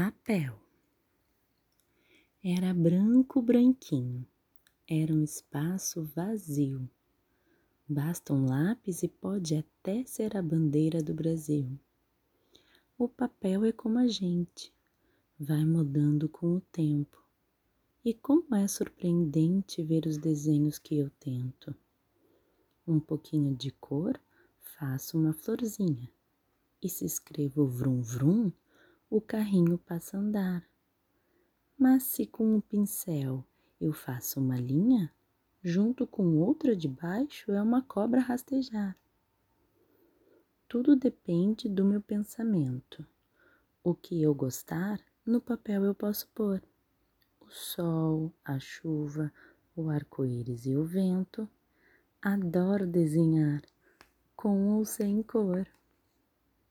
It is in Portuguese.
papel. Era branco, branquinho. Era um espaço vazio. Basta um lápis e pode até ser a bandeira do Brasil. O papel é como a gente. Vai mudando com o tempo. E como é surpreendente ver os desenhos que eu tento. Um pouquinho de cor, faço uma florzinha. E se escrevo vrum vrum, o carrinho passa a andar. Mas se com um pincel eu faço uma linha, junto com outra de baixo é uma cobra rastejar. Tudo depende do meu pensamento. O que eu gostar, no papel eu posso pôr. O sol, a chuva, o arco-íris e o vento. Adoro desenhar, com ou sem cor.